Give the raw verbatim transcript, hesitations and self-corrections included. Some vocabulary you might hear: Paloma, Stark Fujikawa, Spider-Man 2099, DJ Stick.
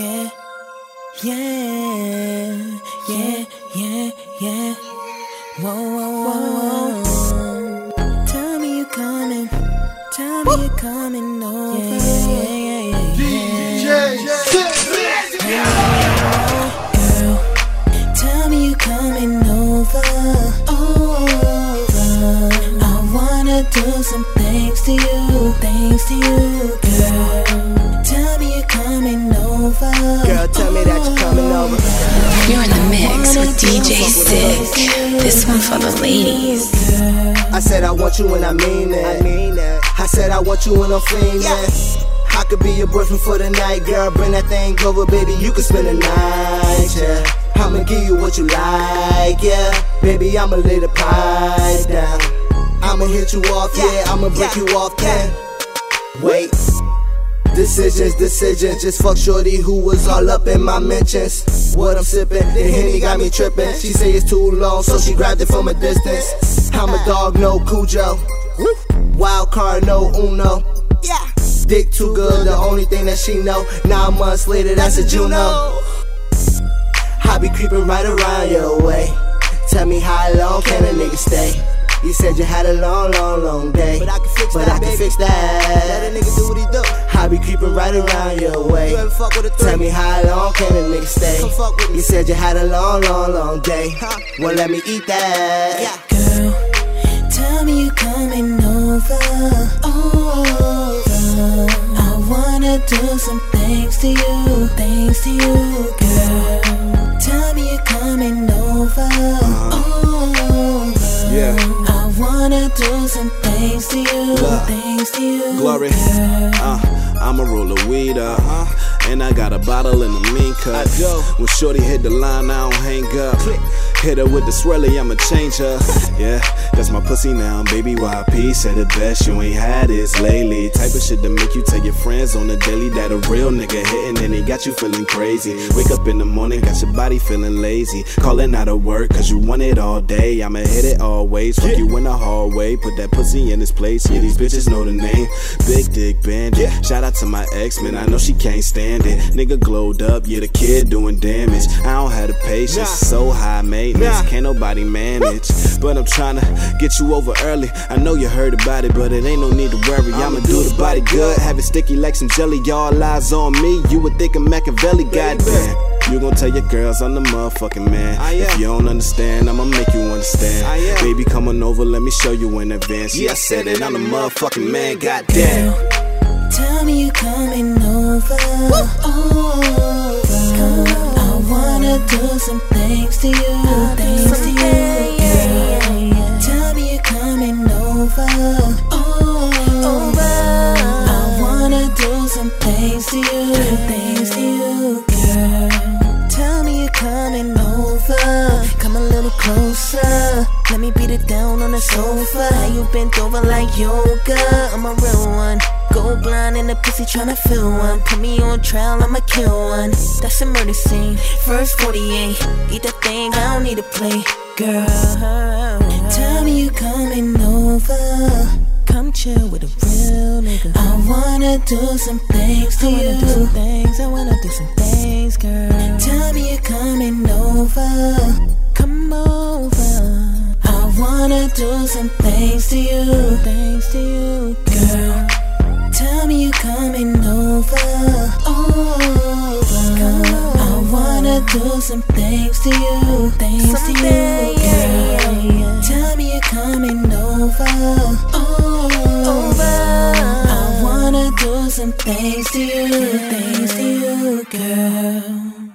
yeah, yeah, yeah, yeah, yeah. Whoa, whoa, whoa, whoa. Tell me you're coming, tell me you're coming over. Yeah, yeah, yeah, yeah, yeah. D J Stick, girl, tell me you're coming over. Over. I wanna do some things to you, things to you, girl. Tell me you're coming over. Girl, tell me that you're coming over. You're in the mix with D J Stick. This one for the ladies. I said I want you and I mean it. I mean it. I said I want you and I'm feeling it. I could be your boyfriend for the night, girl. Bring that thing over, baby. You can spend the night, yeah. I'ma give you what you like, yeah. Baby, I'ma lay the pipe down. I'ma hit you off, yeah. I'ma break you off, can. Wait. Decisions, decisions. Just fuck shorty who was all up in my mentions. What I'm sipping, the Henny got me tripping. She say it's too long, so she grabbed it from a distance. I'm a dog, no Cujo. Wild card, no Uno. Dick too good, the only thing that she know. Nine months later, that's a Juno. I be creeping right around your way. Tell me how long can a nigga stay? You said you had a long, long, long day, but I can fix but that, I can baby. Fix that. Let a nigga do what he do. I be creeping right around your way. You ever fuck with a three? Tell me how long can a nigga stay? Come fuck with me. You said you had a long, long, long day, huh? Well, let me eat that. Yeah. Girl, tell me you're coming over. Over. I wanna do some things to you, things to you, girl. Tell me you're coming over, uh-huh. Over. Yeah. I wanna do some things to you, love. Things to you. Glory, uh, I'm a roll of weed, uh-huh. And I got a bottle in the mean cup. I go. When shorty hit the line, I don't hang up. Click. Hit her with the swirly, I'ma change her. Yeah, that's my pussy now, baby. Y P said it best, you ain't had this lately. Type of shit to make you tell your friends on the daily that a real nigga hitting and he got you feeling crazy. Wake up in the morning, got your body feeling lazy. Calling out of work, cause you want it all day. I'ma hit it always, fuck you in the hallway. Put that pussy in this place, yeah, these bitches know the name. Big Dick Bandit, shout out to my ex-man, I know she can't stand it. Nigga glowed up, yeah, the kid doing damage. I don't have the patience, so high, man. Nah. Can't nobody manage, but I'm tryna get you over early. I know you heard about it, but it ain't no need to worry. I'ma, I'ma do the body good, have it sticky like some jelly. Y'all eyes on me, you would think I'm Machiavelli, goddamn. You gon' tell your girls I'm the motherfucking man. If you don't understand, I'ma make you understand. Baby, come on over, let me show you in advance. Yeah, I said it, I'm the motherfucking man, goddamn. Girl, tell me you coming over. Over. I wanna do some things to you, things to you, girl. Tell me you're coming over, over. I wanna do some things to you, things to you, girl. Tell me you're coming over, come a little closer. Let me beat it down on the sofa. You bent over like yoga, I'm a real one. Go blind in the pussy tryna feel one. Put me on trial, I'ma kill one. That's a murder scene, first forty-eight. Eat that thing, I don't need to play. Girl, tell me you coming over. Come chill with a real nigga. I wanna do some things to you. I wanna do some things, I wanna do some things, girl. Tell me you're coming over. Come over. I wanna do some things to you, things to you, girl. Tell me you're coming over, over. I wanna do some things to you, things to you, girl. Tell me you're coming over, over. I wanna do some things to you, things to you, girl.